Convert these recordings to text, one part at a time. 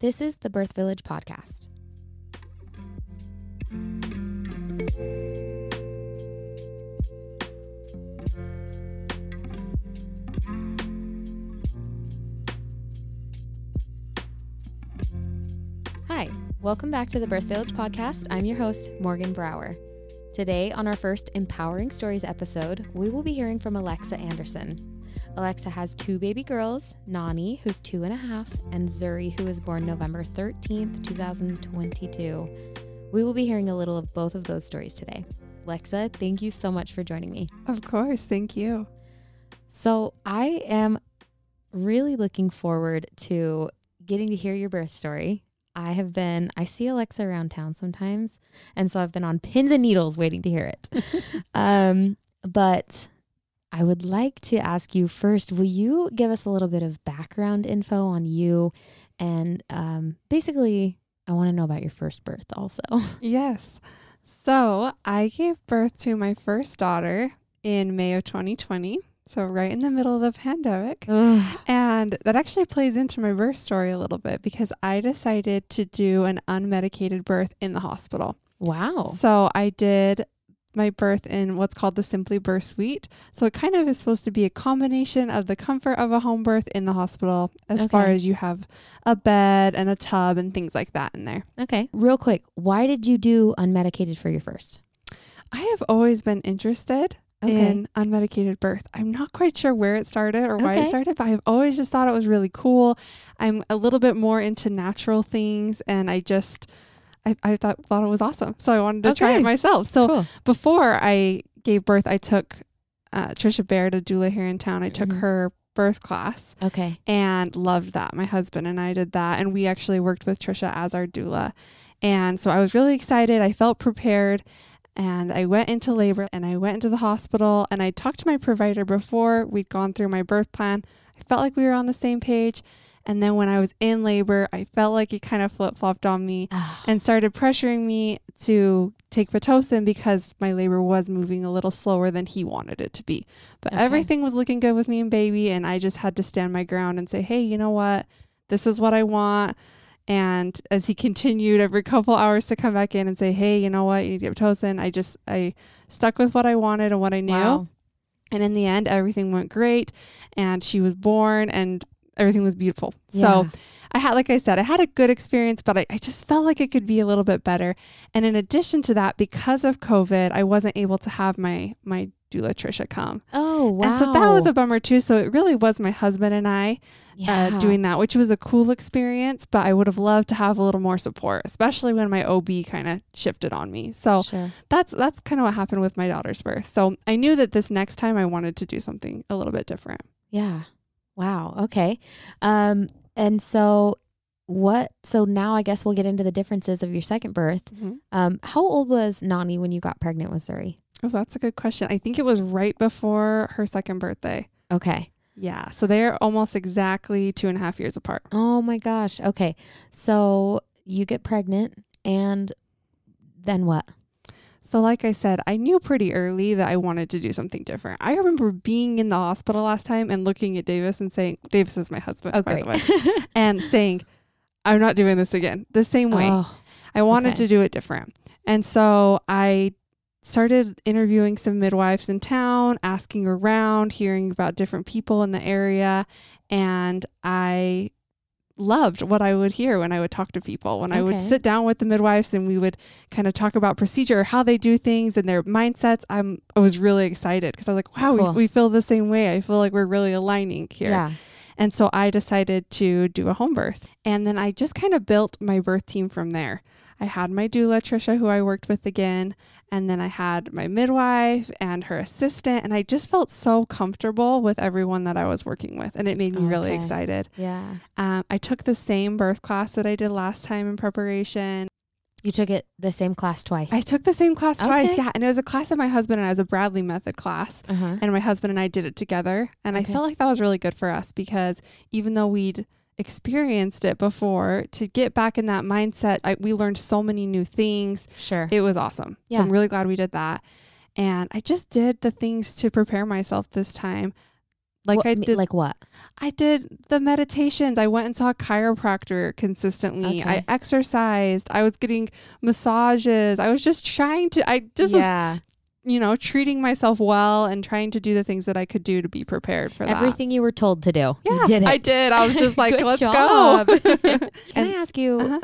This is the Birth Village Podcast. Hi, welcome back to the Birth Village Podcast. I'm your host, Morgan Brower. Today, on our first Empowering Stories episode, we will be hearing from Alexa Anderson. Alexa has two baby girls, Nani, who's 2.5, and Zuri, who was born November 13th, 2022. We will be hearing a little of both of those stories today. Alexa, thank you so much for joining me. Of course. Thank you. So I am really looking forward to getting to hear your birth story. I see Alexa around town sometimes, and so I've been on pins and needles waiting to hear it. But I would like to ask you first, will you give us a little bit of background info on you? And basically, I want to know about your first birth also. Yes. So I gave birth to my first daughter in May of 2020. So right in the middle of the pandemic. Ugh. And that actually plays into my birth story a little bit because I decided to do an unmedicated birth in the hospital. Wow. So I did my birth in what's called the Simply Birth Suite. So it kind of is supposed to be a combination of the comfort of a home birth in the hospital, as far as you have a bed and a tub and things like that in there. Okay. Real quick, why did you do unmedicated for your first? I have always been interested in unmedicated birth. I'm not quite sure where it started or why it started, but I've always just thought it was really cool. I'm a little bit more into natural things, and I thought it was awesome. So I wanted to try it myself. So before I gave birth, I took Trisha Baird, a doula here in town. I took her birth class and loved that. My husband and I did that. And we actually worked with Trisha as our doula. And so I was really excited. I felt prepared. And I went into labor and I went into the hospital and I talked to my provider before we'd gone through my birth plan. I felt like we were on the same page. And then when I was in labor, I felt like it kind of flip-flopped on me and started pressuring me to take Pitocin because my labor was moving a little slower than he wanted it to be. But everything was looking good with me and baby, and I just had to stand my ground and say, hey, you know what? This is what I want. And as he continued every couple hours to come back in and say, hey, you know what? You need to get Pitocin. I stuck with what I wanted and what I knew. Wow. And in the end, everything went great. And she was born and everything was beautiful. Yeah. So I had a good experience, but I just felt like it could be a little bit better. And in addition to that, because of COVID, I wasn't able to have my doula Trisha come. Oh, wow. And so that was a bummer too. So it really was my husband and I doing that, which was a cool experience, but I would have loved to have a little more support, especially when my OB kind of shifted on me. So that's kind of what happened with my daughter's birth. So I knew that this next time I wanted to do something a little bit different. Yeah. Wow. Okay. And so now I guess we'll get into the differences of your second birth. Mm-hmm. How old was Nani when you got pregnant with Zuri? Oh, that's a good question. I think it was right before her second birthday. Okay. Yeah. So they're almost exactly 2.5 years apart. Oh my gosh. Okay. So you get pregnant and then what? So like I said, I knew pretty early that I wanted to do something different. I remember being in the hospital last time and looking at Davis and saying, Davis is my husband, by the way, and saying, I'm not doing this again the same way. I wanted to do it different. And so I started interviewing some midwives in town, asking around, hearing about different people in the area. And I loved what I would hear when I would talk to people, when I would sit down with the midwives and we would kind of talk about procedure, how they do things and their mindsets. I was really excited because I was like, wow, we feel the same way. I feel like we're really aligning here. Yeah. And so I decided to do a home birth. And then I just kind of built my birth team from there. I had my doula, Trisha, who I worked with again. And then I had my midwife and her assistant. And I just felt so comfortable with everyone that I was working with. And it made me really excited. Yeah. I took the same birth class that I did last time in preparation. You took the same class twice? I took the same class twice, yeah. And it was a class that my husband and I, was a Bradley Method class. Uh-huh. And my husband and I did it together. And I felt like that was really good for us because even though we'd experienced it before, to get back in that mindset, we learned so many new things. Sure. It was awesome. Yeah. So I'm really glad we did that. And I just did the things to prepare myself this time. Like I did, like what? I did the meditations. I went and saw a chiropractor consistently. Okay. I exercised. I was getting massages. I was just trying to, was, you know, treating myself well and trying to do the things that I could do to be prepared for that. Everything you were told to do. Yeah, you did it. I did. I was just like, let's go. Can I ask you,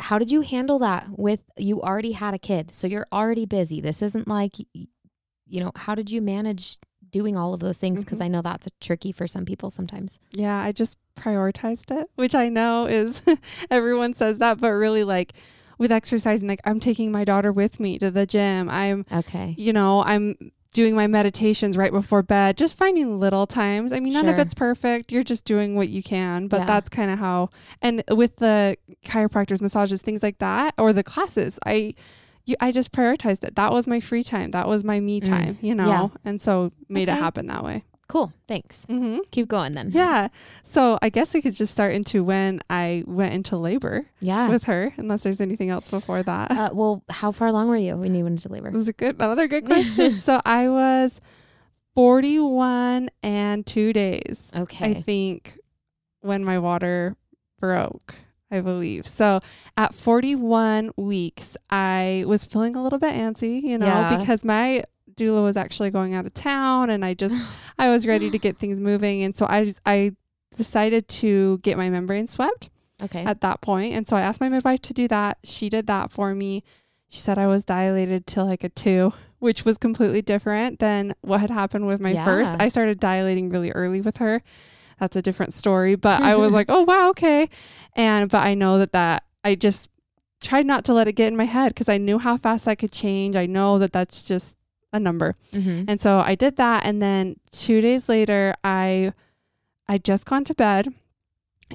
how did you handle that with, you already had a kid, so you're already busy. This isn't like, you know, how did you manage doing all of those things? Because I know that's tricky for some people sometimes. Yeah, I just prioritized it, which I know is everyone says that, but really, like with exercising, like I'm taking my daughter with me to the gym. I'm doing my meditations right before bed, just finding little times. I mean, none of it's perfect. You're just doing what you can, but that's kind of how, and with the chiropractors, massages, things like that, or the classes, I just prioritized it. That was my free time. That was my me time, you know? Yeah. And so made it happen that way. Cool. Thanks. Keep going then. Yeah. So I guess we could just start into when I went into labor with her, unless there's anything else before that. Well, how far along were you when you went into labor? That's another good question. So I was 41 and 2 days. Okay. I think when my water broke, I believe. So at 41 weeks, I was feeling a little bit antsy, you know, because my doula was actually going out of town and I was ready to get things moving. And so I decided to get my membrane swept at that point. And so I asked my midwife to do that. She did that for me. She said I was dilated to like a 2, which was completely different than what had happened with my first. I started dilating really early with her. That's a different story, but I was like, oh wow. Okay. But I know that I just tried not to let it get in my head, cause I knew how fast that could change. I know that that's just a number. And so I did that. And then 2 days later, I'd just gone to bed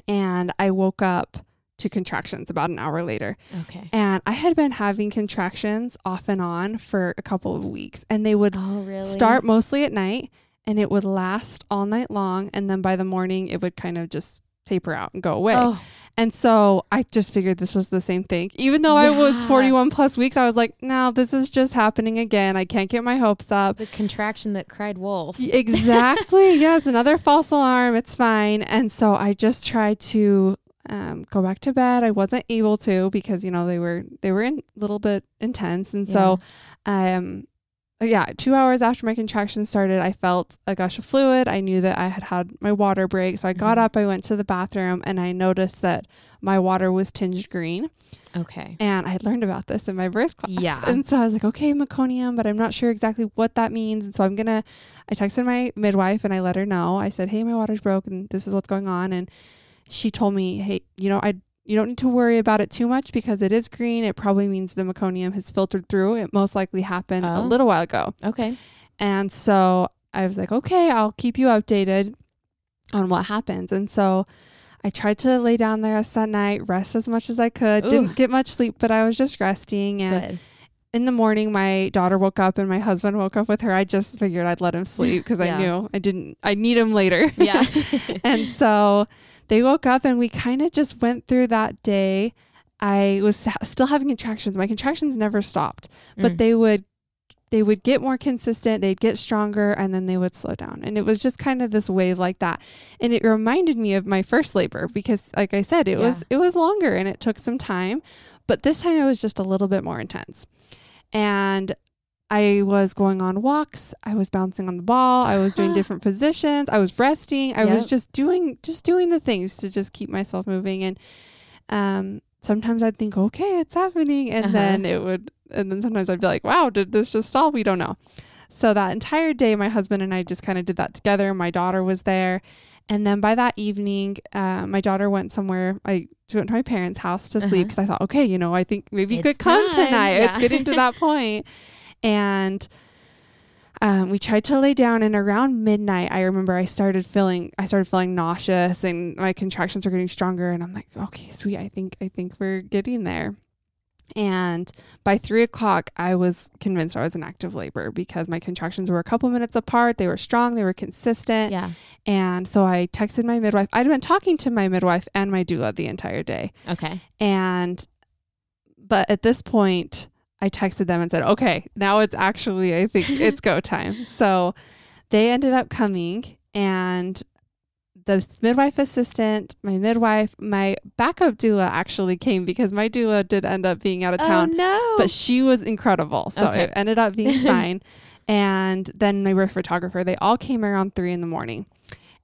and I woke up to contractions about an hour later. Okay. And I had been having contractions off and on for a couple of weeks, and they would start mostly at night. And it would last all night long. And then by the morning, it would kind of just taper out and go away. Oh. And so I just figured this was the same thing. Even though I was 41 plus weeks, I was like, no, this is just happening again. I can't get my hopes up. The contraction that cried wolf. Exactly. Yes. Another false alarm. It's fine. And so I just tried to go back to bed. I wasn't able to because, you know, they were a little bit intense. And so, 2 hours after my contraction started, I felt a gush of fluid. I knew that I had my water break. So I got up, I went to the bathroom, and I noticed that my water was tinged green. Okay. And I had learned about this in my birth class. Yeah. And so I was like, okay, meconium, but I'm not sure exactly what that means. And so I texted my midwife and I let her know. I said, hey, my water's broken. This is what's going on. And she told me, hey, you know, you don't need to worry about it too much because it is green. It probably means the meconium has filtered through. It most likely happened a little while ago. Okay. And so I was like, okay, I'll keep you updated on what happens. And so I tried to lay down the rest that night, rest as much as I could. Ooh. Didn't get much sleep, but I was just resting. And good. In the morning, my daughter woke up and my husband woke up with her. I just figured I'd let him sleep because I knew I'd need him later. Yeah. And so they woke up and we kind of just went through that day. I was still having contractions. My contractions never stopped, but they would get more consistent. They'd get stronger and then they would slow down. And it was just kind of this wave like that. And it reminded me of my first labor because, like I said, it was longer and it took some time, but this time it was just a little bit more intense. And I was going on walks. I was bouncing on the ball. I was doing different positions. I was resting. I was just doing the things to just keep myself moving. And sometimes I'd think, okay, it's happening. And then sometimes I'd be like, wow, did this just stop? We don't know. So that entire day, my husband and I just kind of did that together. My daughter was there. And then by that evening, my daughter went somewhere. I went to my parents' house to sleep because I thought, okay, you know, I think maybe you could come tonight. Yeah. It's getting to that point. And we tried to lay down, and around midnight, I remember I started feeling nauseous and my contractions were getting stronger. And I'm like, okay, sweet. I think we're getting there. And by 3 o'clock, I was convinced I was in active labor because my contractions were a couple minutes apart. They were strong. They were consistent. Yeah. And so I texted my midwife. I'd been talking to my midwife and my doula the entire day. Okay. But at this point, I texted them and said, okay, now it's actually, I think it's go time. So they ended up coming and the midwife assistant, my midwife, my backup doula actually came because my doula did end up being out of town. Oh, no. But she was incredible. So okay. It ended up being fine. And then my birth photographer, they all came around 3 a.m.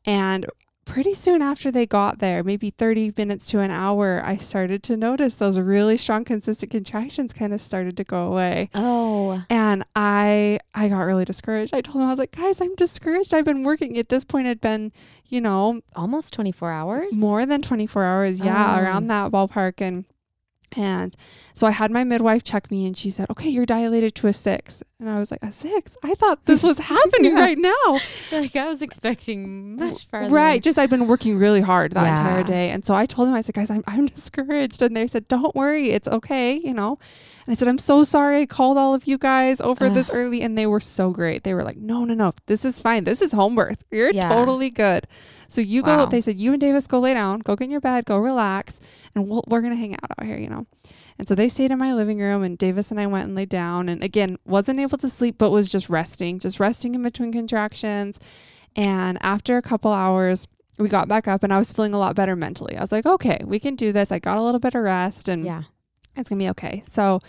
And pretty soon after they got there, maybe 30 minutes to an hour, I started to notice those really strong, consistent contractions kind of started to go away. Oh. And I got really discouraged. I told them, I was like, guys, I'm discouraged. I've been working. At this point, I'd been, you know, almost 24 hours, more than 24 hours. Yeah. Oh. Around that ballpark. And so I had my midwife check me and she said, okay, you're dilated to a 6. And I was like, a 6? I thought this was happening right now. Like I was expecting much farther. Right. Just I've been working really hard that entire day. And so I told them, I said, guys, I'm discouraged. And they said, don't worry. It's okay. You know? And I said, I'm so sorry. I called all of you guys over this early. And they were so great. They were like, no. This is fine. This is home birth. You're totally good. So you go, they said, you and Davis go lay down, go get in your bed, go relax. And we're going to hang out here, you know? And so they stayed in my living room and Davis and I went and laid down and again, wasn't able to sleep, but was just resting in between contractions. And after a couple hours, we got back up and I was feeling a lot better mentally. I was like, okay, we can do this. I got a little bit of rest and it's gonna be okay. So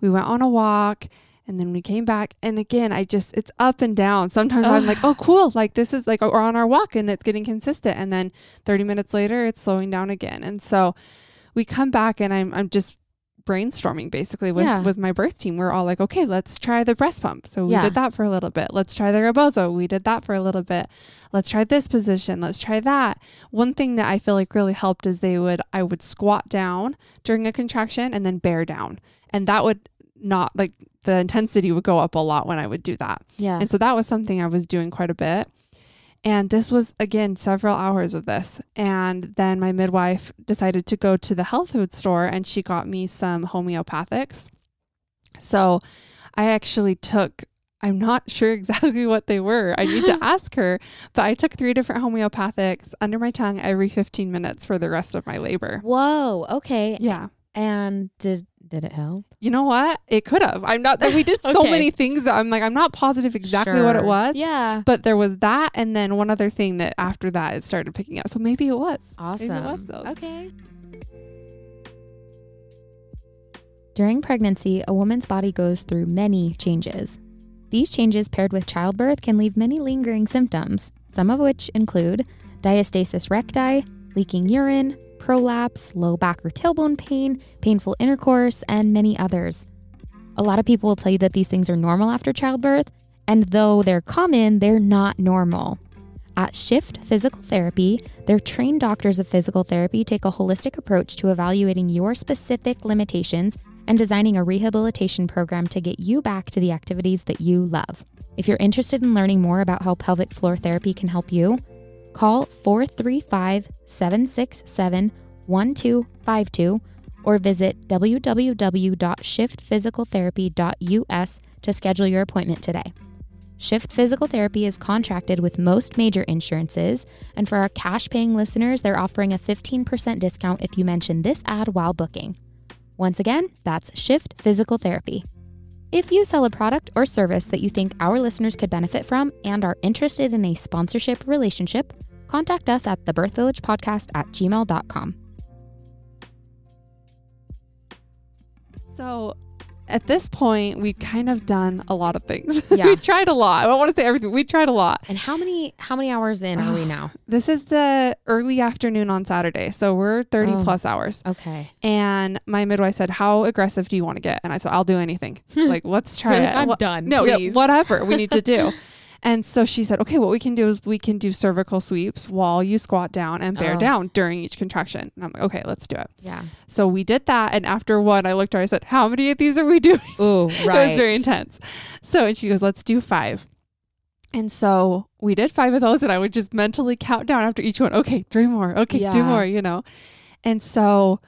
we went on a walk and then we came back. And again, it's up and down. Sometimes I'm like, oh, cool. Like this is like, we're on our walk and it's getting consistent. And then 30 minutes later, it's slowing down again. And so we come back and I'm just brainstorming basically with my birth team. We're all like, okay, let's try the breast pump. So we did that for a little bit. Let's try the rebozo. We did that for a little bit. Let's try this position. Let's try that. One thing that I feel like really helped is I would squat down during a contraction and then bear down. And that would not like the intensity would go up a lot when I would do that. Yeah. And so that was something I was doing quite a bit. And this was, again, several hours of this. And then my midwife decided to go to the health food store and she got me some homeopathics. So I actually took, I'm not sure exactly what they were. I need to ask her, but I took 3 different homeopathics under my tongue every 15 minutes for the rest of my labor. Whoa. Okay. Yeah. And did it help? You know what? It could have. I'm not that we did so many things that I'm like, I'm not positive exactly what it was. Yeah. But there was that. And then one other thing that after that, it started picking up. So maybe it was. Awesome. Maybe it was those. Okay. During pregnancy, a woman's body goes through many changes. These changes paired with childbirth can leave many lingering symptoms, some of which include diastasis recti, leaking urine, prolapse, low back or tailbone pain, painful intercourse, and many others. A lot of people will tell you that these things are normal after childbirth, and though they're common, they're not normal. At Shift Physical Therapy, their trained doctors of physical therapy take a holistic approach to evaluating your specific limitations and designing a rehabilitation program to get you back to the activities that you love. If you're interested in learning more about how pelvic floor therapy can help you, call 435-767-1252 or visit www.shiftphysicaltherapy.us to schedule your appointment today. Shift Physical Therapy is contracted with most major insurances, and for our cash-paying listeners, they're offering a 15% discount if you mention this ad while booking. Once again, that's Shift Physical Therapy. If you sell a product or service that you think our listeners could benefit from and are interested in a sponsorship relationship, contact us at thebirthvillagepodcast@gmail.com. So at this point, we've kind of done a lot of things. Yeah. We tried a lot. I don't want to say everything. We tried a lot. And how many hours in are we now? This is the early afternoon on Saturday. So we're 30 plus hours. Okay. And my midwife said, how aggressive do you want to get? And I said, I'll do anything. Like, let's try it. I'm done. No, yeah, whatever we need to do. And so she said, okay, what we can do is we can do cervical sweeps while you squat down and bear down during each contraction. And I'm like, okay, let's do it. Yeah. So we did that. And after one, I looked at her, I said, how many of these are we doing? Oh, right. That was very intense. So, and she goes, let's do 5. And so we did 5 of those and I would just mentally count down after each one. Okay, 3 more. Okay, 2 more, you know? And so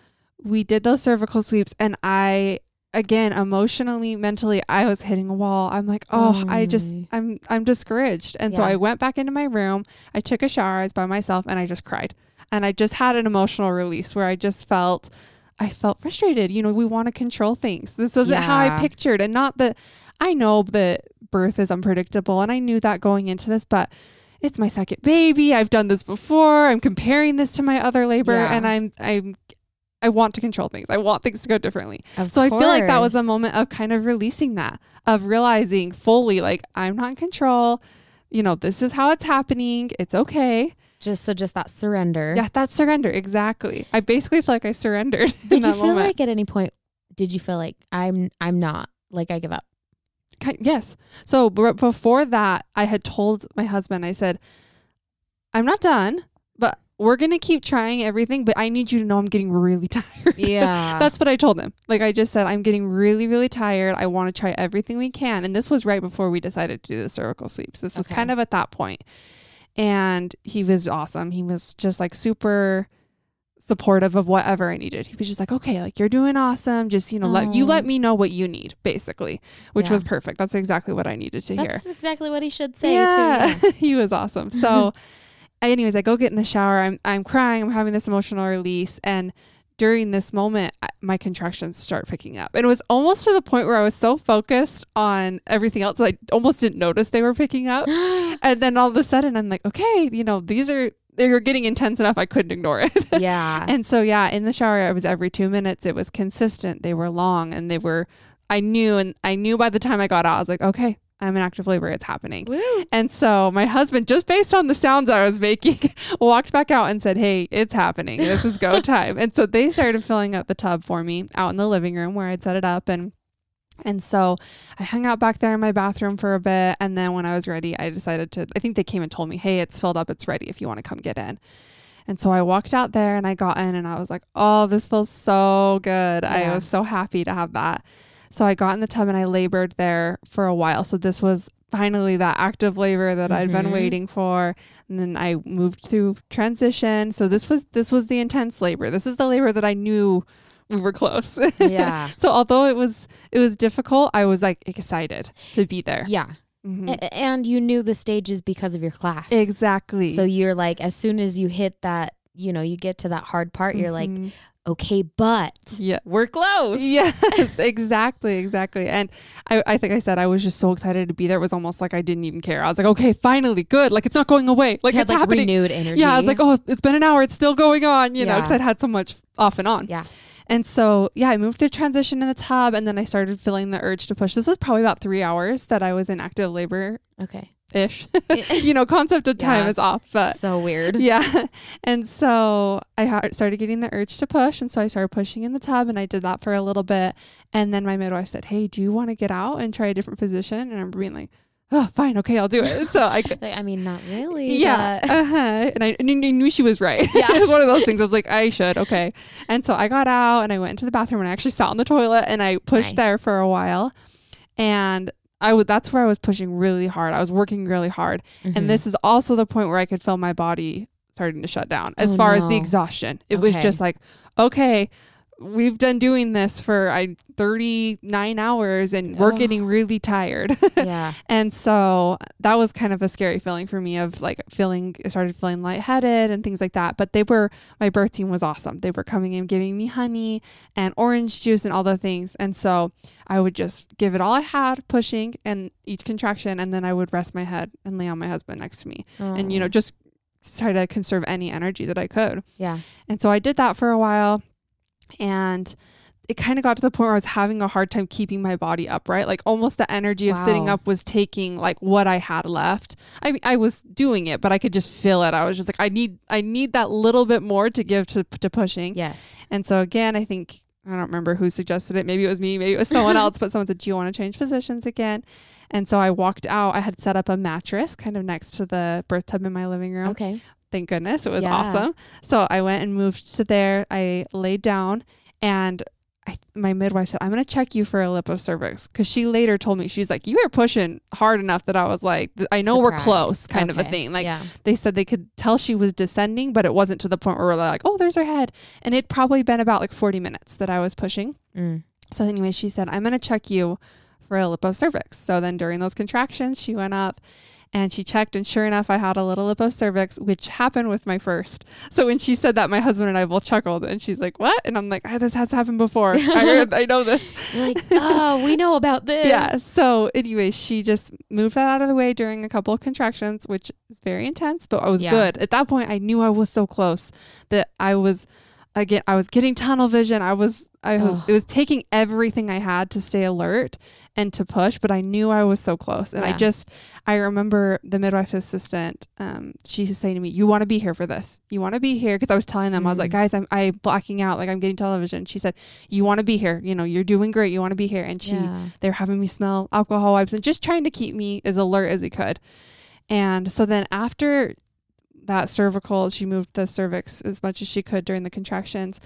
we did those cervical sweeps and again, emotionally, mentally, I was hitting a wall. I'm like, I'm discouraged. And so I went back into my room. I took a shower. I was by myself and I just cried. And I just had an emotional release where I just felt, frustrated. You know, we want to control things. This isn't how I pictured. And not that I know that birth is unpredictable. And I knew that going into this, but it's my second baby. I've done this before. I'm comparing this to my other labor, and I want to control things. I want things to go differently. Of course. I feel like that was a moment of kind of releasing that, of realizing fully, like, I'm not in control. You know, this is how it's happening. It's okay. Just that surrender. Yeah, that surrender. Exactly. I basically feel like I surrendered. Did you feel like at any point, did you feel like I'm not, like, I give up? Yes. So before that, I had told my husband, I said, I'm not done, but we're going to keep trying everything, but I need you to know I'm getting really tired. Yeah. That's what I told him. Like, I just said, I'm getting really, really tired. I want to try everything we can. And this was right before we decided to do the cervical sweeps. This was kind of at that point. And he was awesome. He was just like super supportive of whatever I needed. He was just like, okay, like, you're doing awesome. Just, you know, let me know what you need, basically, which was perfect. That's exactly what I needed to hear. That's exactly what he should say too. He was awesome. So anyways, I go get in the shower. I'm crying. I'm having this emotional release. And during this moment, my contractions start picking up. And it was almost to the point where I was so focused on everything else, I almost didn't notice they were picking up. And then all of a sudden I'm like, okay, you know, they're getting intense enough. I couldn't ignore it. Yeah. And so, in the shower, I was every 2 minutes. It was consistent. They were long, and they were, I knew by the time I got out, I was like, okay, I'm in active labor. It's happening. Woo. And so my husband, just based on the sounds I was making, walked back out and said, hey, it's happening. This is go time. And so they started filling up the tub for me out in the living room where I'd set it up. And so I hung out back there in my bathroom for a bit. And then when I was ready, I decided to, I think they came and told me, hey, it's filled up. It's ready if you want to come get in. And so I walked out there and I got in and I was like, oh, this feels so good. Yeah. I was so happy to have that. So I got in the tub and I labored there for a while. So this was finally that active labor that I'd been waiting for. And then I moved through transition. So this was the intense labor. This is the labor that I knew we were close. Yeah. So although it was difficult, I was like excited to be there. Yeah. Mm-hmm. And you knew the stages because of your class. Exactly. So you're like, as soon as you hit that, you know, you get to that hard part, you're like, okay, but we're close. Yes, exactly. Exactly. And I think I said, I was just so excited to be there. It was almost like I didn't even care. I was like, okay, finally, good. Like, it's not going away. Like, it's happening. Renewed energy. Yeah. I was like, oh, it's been an hour. It's still going on, you know, because I'd had so much off and on. Yeah. And so, I moved to transition in the tub, and then I started feeling the urge to push. This was probably about 3 hours that I was in active labor. Okay. Ish. You know, concept of time is off, but so weird. Yeah. And so I started getting the urge to push. And so I started pushing in the tub, and I did that for a little bit. And then my midwife said, hey, do you want to get out and try a different position? And I'm being like, oh, fine. Okay, I'll do it. So I could, like, I mean, not really. Yeah. And I knew she was right. Yeah. It was one of those things. I was like, I should. Okay. And so I got out and I went into the bathroom, and I actually sat on the toilet and I pushed there for a while. And that's where I was pushing really hard. I was working really hard. Mm-hmm. And this is also the point where I could feel my body starting to shut down as far as the exhaustion. It was just like, okay, we've done doing this for 39 hours and we're getting really tired. Yeah. And so that was kind of a scary feeling for me, of like I started feeling lightheaded and things like that. But my birth team was awesome. They were coming in, giving me honey and orange juice and all the things. And so I would just give it all I had, pushing and each contraction. And then I would rest my head and lay on my husband next to me. Aww. And, you know, just try to conserve any energy that I could. Yeah. And so I did that for a while. And it kind of got to the point where I was having a hard time keeping my body upright. Like, almost the energy of sitting up was taking like what I had left. I was doing it, but I could just feel it. I was just like, I need that little bit more to give to pushing. Yes. And so again, I think, I don't remember who suggested it. Maybe it was me, maybe it was someone else, but someone said, do you want to change positions again? And so I walked out. I had set up a mattress kind of next to the birth tub in my living room. Okay. Thank goodness. It was awesome. So I went and moved to there. I laid down, and my midwife said, I'm going to check you for a lip of cervix. Cause she later told me, she's like, you were pushing hard enough that I was like, I know we're close, kind of a thing. Like they said they could tell she was descending, but it wasn't to the point where we're like, oh, there's her head. And it'd probably been about like 40 minutes that I was pushing. Mm. So anyway, she said, I'm going to check you for a lip of cervix. So then during those contractions, she went up And she checked, and sure enough, I had a little lipocervix, which happened with my first. So when she said that, my husband and I both chuckled, and she's like, what? And I'm like, oh, this has happened before. I know this. You're like, oh, we know about this. Yeah. So anyway, she just moved that out of the way during a couple of contractions, which is very intense, but I was good. At that point, I knew I was so close that I was, again, I was getting tunnel vision. It was taking everything I had to stay alert and to push, but I knew I was so close. And I remember the midwife assistant, she was saying to me, you want to be here for this. You want to be here. Cause I was telling them, I was like, guys, I'm blacking out. Like I'm getting television. She said, you want to be here. You know, you're doing great. You want to be here. And they're having me smell alcohol wipes and just trying to keep me as alert as we could. And so then after that cervical, she moved the cervix as much as she could during the contractions.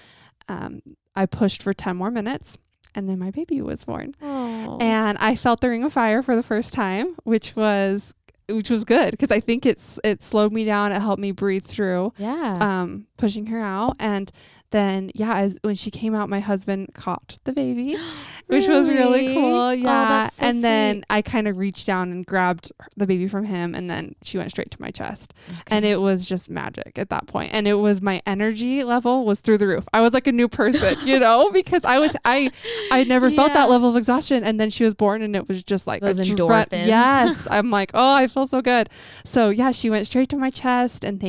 I pushed for 10 more minutes and then my baby was born. Aww. And I felt the ring of fire for the first time, which was good. Cause I think it slowed me down. It helped me breathe through, pushing her out. And then, when she came out, my husband caught the baby, which was really cool. Yeah. Oh, that's so sweet. Then I kind of reached down and grabbed the baby from him, and then she went straight to my chest. Okay. And it was just magic at that point. And it was, my energy level was through the roof. I was like a new person, because I never felt that level of exhaustion. And then she was born, and it was just like those endorphins. Yes. I'm like, oh, I feel so good. So yeah, she went straight to my chest, and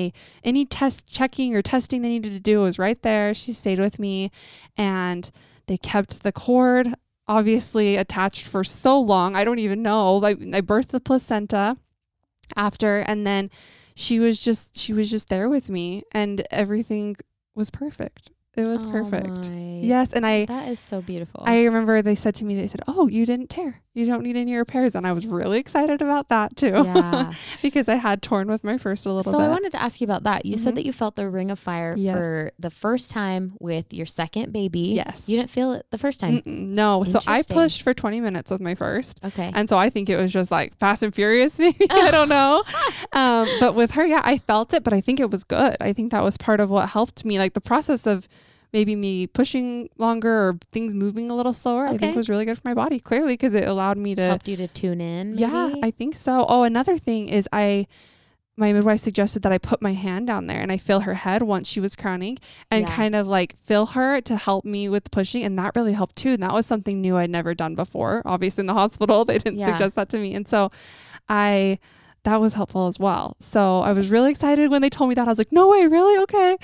any testing they needed to do was right there. She stayed with me, and they kept the cord obviously attached for so long. I don't even know. I birthed the placenta after, and then she was just there with me, and everything was perfect. It was perfect. Yes. And that is so beautiful. I remember they said, oh, you didn't tear. You don't need any repairs. And I was really excited about that too, because I had torn with my first a little bit. So I wanted to ask you about that. You said that you felt the ring of fire for the first time with your second baby. Yes. You didn't feel it the first time. No. So I pushed for 20 minutes with my first. Okay. And so I think it was just like Fast and Furious, maybe. I don't know. But with her, I felt it, but I think it was good. I think that was part of what helped me. Like the process of maybe me pushing longer or things moving a little slower, I think was really good for my body, clearly, because it allowed me to... Helped you to tune in, maybe? Yeah, I think so. Oh, another thing is my midwife suggested that I put my hand down there and I feel her head once she was crowning and kind of like feel her to help me with pushing. And that really helped too. And that was something new I'd never done before. Obviously in the hospital, they didn't suggest that to me. And so that was helpful as well. So I was really excited when they told me that. I was like, no way, really? Okay.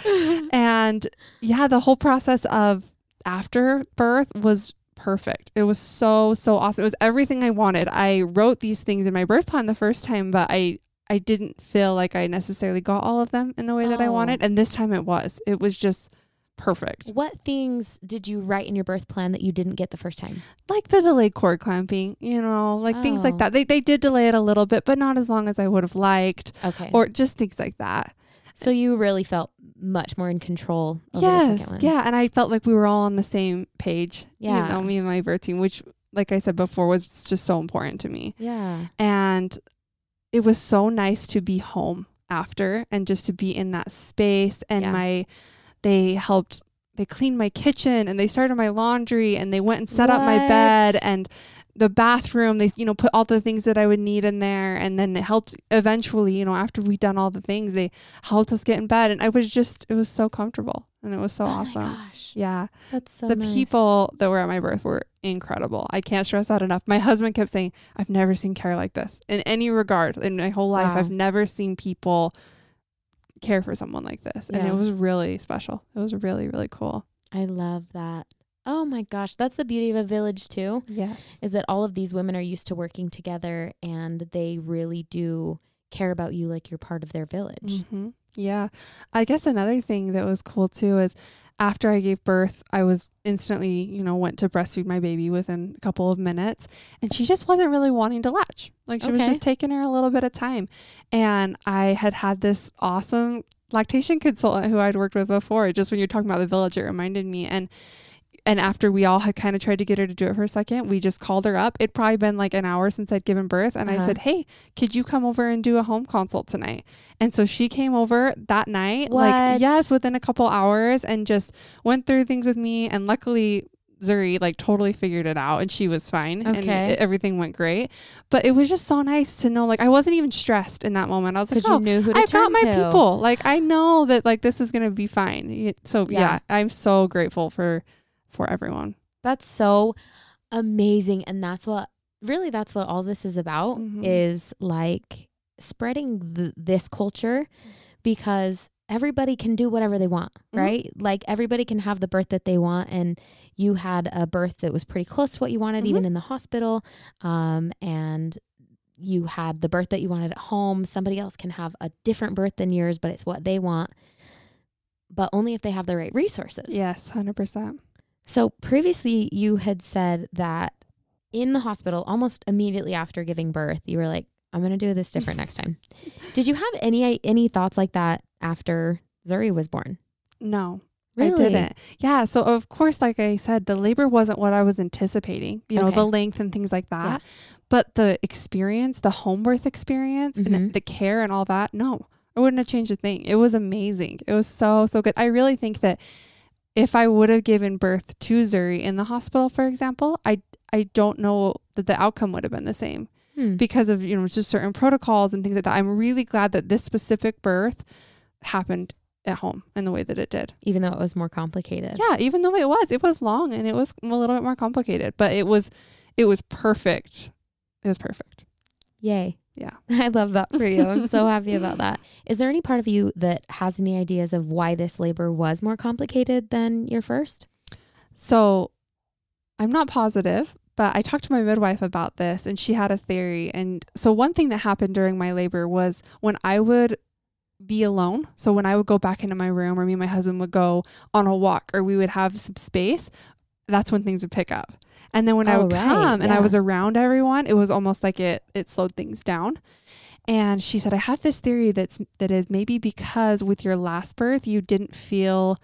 And the whole process of after birth was perfect. It was so, so awesome. It was everything I wanted. I wrote these things in my birth plan the first time, but I didn't feel like I necessarily got all of them in the way that I wanted. And this time it was just perfect. What things did you write in your birth plan that you didn't get the first time? Like the delayed cord clamping, things like that. They did delay it a little bit, but not as long as I would have liked. Okay. Or just things like that. So you really felt much more in control over the second one. Yeah. And I felt like we were all on the same page. Yeah. Me and my birth team, which, like I said before, was just so important to me. Yeah. And it was so nice to be home after and just to be in that space. And they cleaned my kitchen, and they started my laundry, and they went and set up my bed and the bathroom. They, put all the things that I would need in there. And then it helped eventually, after we'd done all the things, they helped us get in bed. And it was so comfortable, and it was so awesome. My gosh. Yeah. That's so nice. The people that were at my birth were incredible. I can't stress that enough. My husband kept saying, I've never seen care like this in any regard in my whole life. Wow. I've never seen people care for someone like this. And it was really special. It was really, really cool. I love that. Oh my gosh. That's the beauty of a village too. Yes. Is that all of these women are used to working together, and they really do care about you like you're part of their village. Mm-hmm. Yeah. I guess another thing that was cool too is after I gave birth, I was instantly, went to breastfeed my baby within a couple of minutes, and she just wasn't really wanting to latch. Like she was just taking her a little bit of time. And I had this awesome lactation consultant who I'd worked with before. Just when you're talking about the village, it reminded me. And after we all had kind of tried to get her to do it for a second, we just called her up. It'd probably been like an hour since I'd given birth. And I said, hey, could you come over and do a home consult tonight? And so she came over that night, within a couple hours, and just went through things with me. And luckily Zuri like totally figured it out and she was fine. Okay. And everything went great. But it was just so nice to know, like, I wasn't even stressed in that moment. I was like, oh, you knew who to turn to. I've got my people. Like, I know that like this is going to be fine. So yeah, I'm so grateful for everyone. That's so amazing. And that's what really, that's what all this is about, mm-hmm. is like spreading this culture, because everybody can do whatever they want, right? Mm-hmm. Like everybody can have the birth that they want. And you had a birth that was pretty close to what you wanted, mm-hmm. even in the hospital. And you had the birth that you wanted at home. Somebody else can have a different birth than yours, but it's what they want. But only if they have the right resources. Yes, 100%. So previously you had said that in the hospital, almost immediately after giving birth, you were like, I'm going to do this different next time. Did you have any thoughts like that after Zuri was born? No, really? I didn't. Yeah. So of course, like I said, the labor wasn't what I was anticipating, you know, the length and things like that, but the experience, the home birth experience, mm-hmm. and the care and all that. No, I wouldn't have changed a thing. It was amazing. It was so, so good. I really think that if I would have given birth to Zuri in the hospital, for example, I don't know that the outcome would have been the same, because of, you know, just certain protocols and things like that. I'm really glad that this specific birth happened at home in the way that it did, even though it was more complicated. Yeah, even though it was long and it was a little bit more complicated, but it was perfect. It was perfect. Yay. Yeah. I love that for you. I'm so happy about that. Is there any part of you that has any ideas of why this labor was more complicated than your first? So I'm not positive, but I talked to my midwife about this and she had a theory. And so one thing that happened during my labor was when I would be alone. So when I would go back into my room, or me and my husband would go on a walk, or we would have some space, that's when things would pick up. And then when I would come and I was around everyone, it was almost like it slowed things down. And she said, I have this theory that is maybe because with your last birth, you didn't feel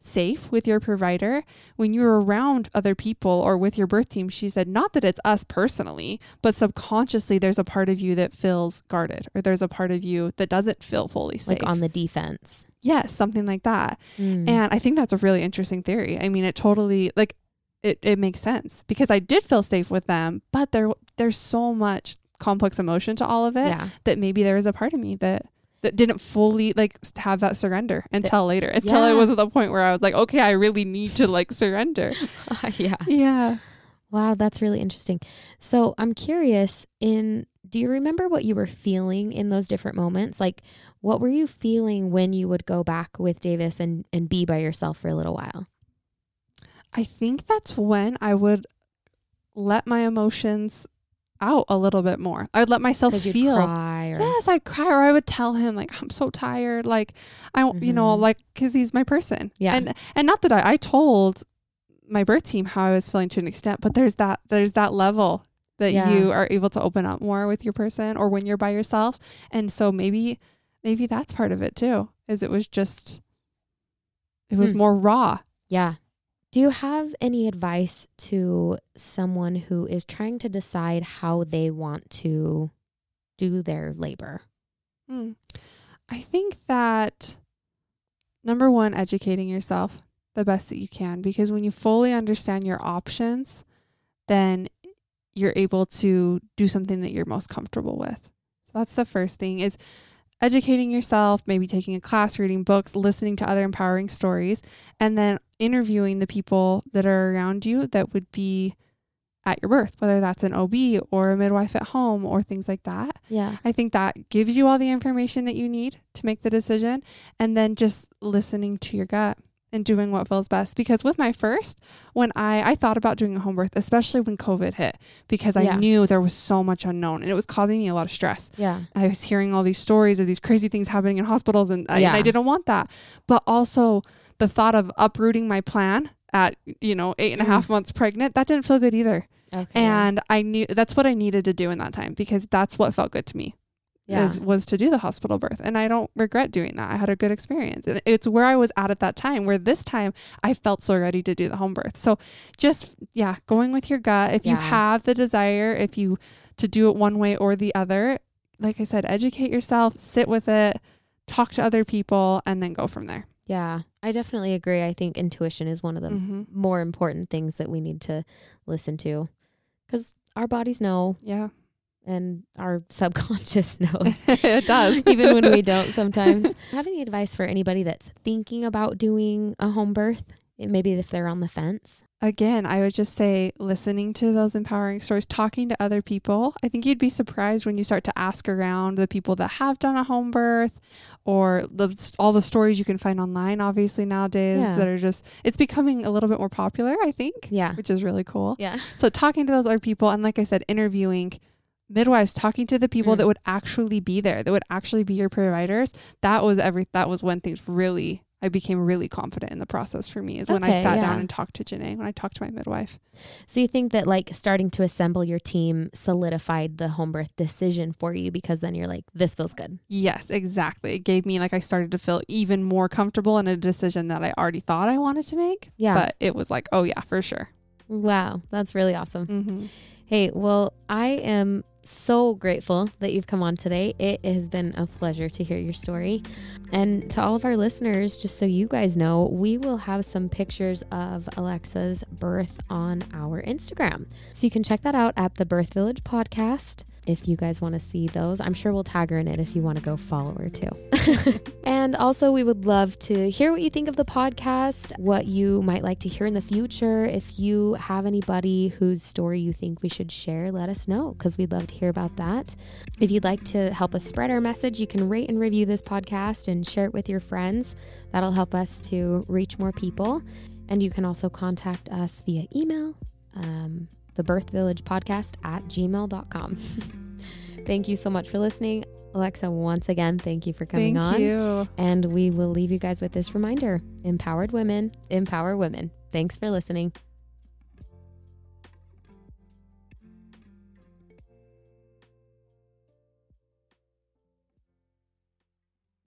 safe with your provider when you were around other people or with your birth team. She said, not that it's us personally, but subconsciously there's a part of you that feels guarded, or there's a part of you that doesn't feel fully safe. Like on the defense. Yes, something like that. And I think that's a really interesting theory. I mean, it totally, like, it makes sense, because I did feel safe with them, but there's so much complex emotion to all of it that maybe there is a part of me that didn't fully like have that surrender until I was at the point where I was like, okay, I really need to like surrender. Yeah. Wow. That's really interesting. So I'm curious, do you remember what you were feeling in those different moments? Like, what were you feeling when you would go back with Davis and be by yourself for a little while? I think that's when I would let my emotions out a little bit more. I would let myself feel. Yes, I'd cry, or I would tell him like, I'm so tired. Like I, you know, like, cause he's my person. Yeah. And not that I told my birth team how I was feeling to an extent, but there's that level that you are able to open up more with your person or when you're by yourself. And so maybe that's part of it too, is it was more raw. Yeah. Do you have any advice to someone who is trying to decide how they want to do their labor? I think that, number one, educating yourself the best that you can, because when you fully understand your options, then you're able to do something that you're most comfortable with. So that's the first thing, is educating yourself, maybe taking a class, reading books, listening to other empowering stories, and then interviewing the people that are around you that would be at your birth, whether that's an OB or a midwife at home or things like that. Yeah. I think that gives you all the information that you need to make the decision, and then just listening to your gut and doing what feels best. Because with my first, when I thought about doing a home birth, especially when COVID hit, because I knew there was so much unknown and it was causing me a lot of stress. Yeah. I was hearing all these stories of these crazy things happening in hospitals, and I didn't want that. But also the thought of uprooting my plan at, you know, 8.5 months pregnant, that didn't feel good either. Okay. And I knew that's what I needed to do in that time, because that's what felt good to me. Yeah. was to do the hospital birth. And I don't regret doing that. I had a good experience. And it's where I was at that time, where this time I felt so ready to do the home birth. So just, going with your gut. If you have the desire, to do it one way or the other, like I said, educate yourself, sit with it, talk to other people, and then go from there. Yeah, I definitely agree. I think intuition is one of the more important things that we need to listen to, because our bodies know. Yeah. And our subconscious knows. It does. Even when we don't sometimes. Have any advice for anybody that's thinking about doing a home birth? Maybe if they're on the fence. Again, I would just say listening to those empowering stories, talking to other people. I think you'd be surprised when you start to ask around the people that have done a home birth, or all the stories you can find online, obviously nowadays, that are just, it's becoming a little bit more popular, I think, which is really cool. Yeah. So talking to those other people. And like I said, interviewing midwives, talking to the people that would actually be there, that would actually be your providers. That was when things really, I became really confident in the process for me, is when I sat down and talked to Janae, when I talked to my midwife. So you think that like starting to assemble your team solidified the home birth decision for you, because then you're like, this feels good. Yes, exactly. It gave me, like, I started to feel even more comfortable in a decision that I already thought I wanted to make. Yeah. But it was like, oh yeah, for sure. Wow. That's really awesome. Mm-hmm. Hey, well, I am so grateful that you've come on today. It has been a pleasure to hear your story. And to all of our listeners, just so you guys know, we will have some pictures of Alexa's birth on our Instagram. So you can check that out at the Birth Village Podcast. If you guys want to see those, I'm sure we'll tag her in it if you want to go follow her too. And also, we would love to hear what you think of the podcast, what you might like to hear in the future. If you have anybody whose story you think we should share, let us know, because we'd love to hear about that. If you'd like to help us spread our message, you can rate and review this podcast and share it with your friends. That'll help us to reach more people. And you can also contact us via email. The Birth Village Podcast @gmail.com. Thank you so much for listening. Alexa, once again, thank you for coming on. Thank you. And we will leave you guys with this reminder: empowered women, empower women. Thanks for listening.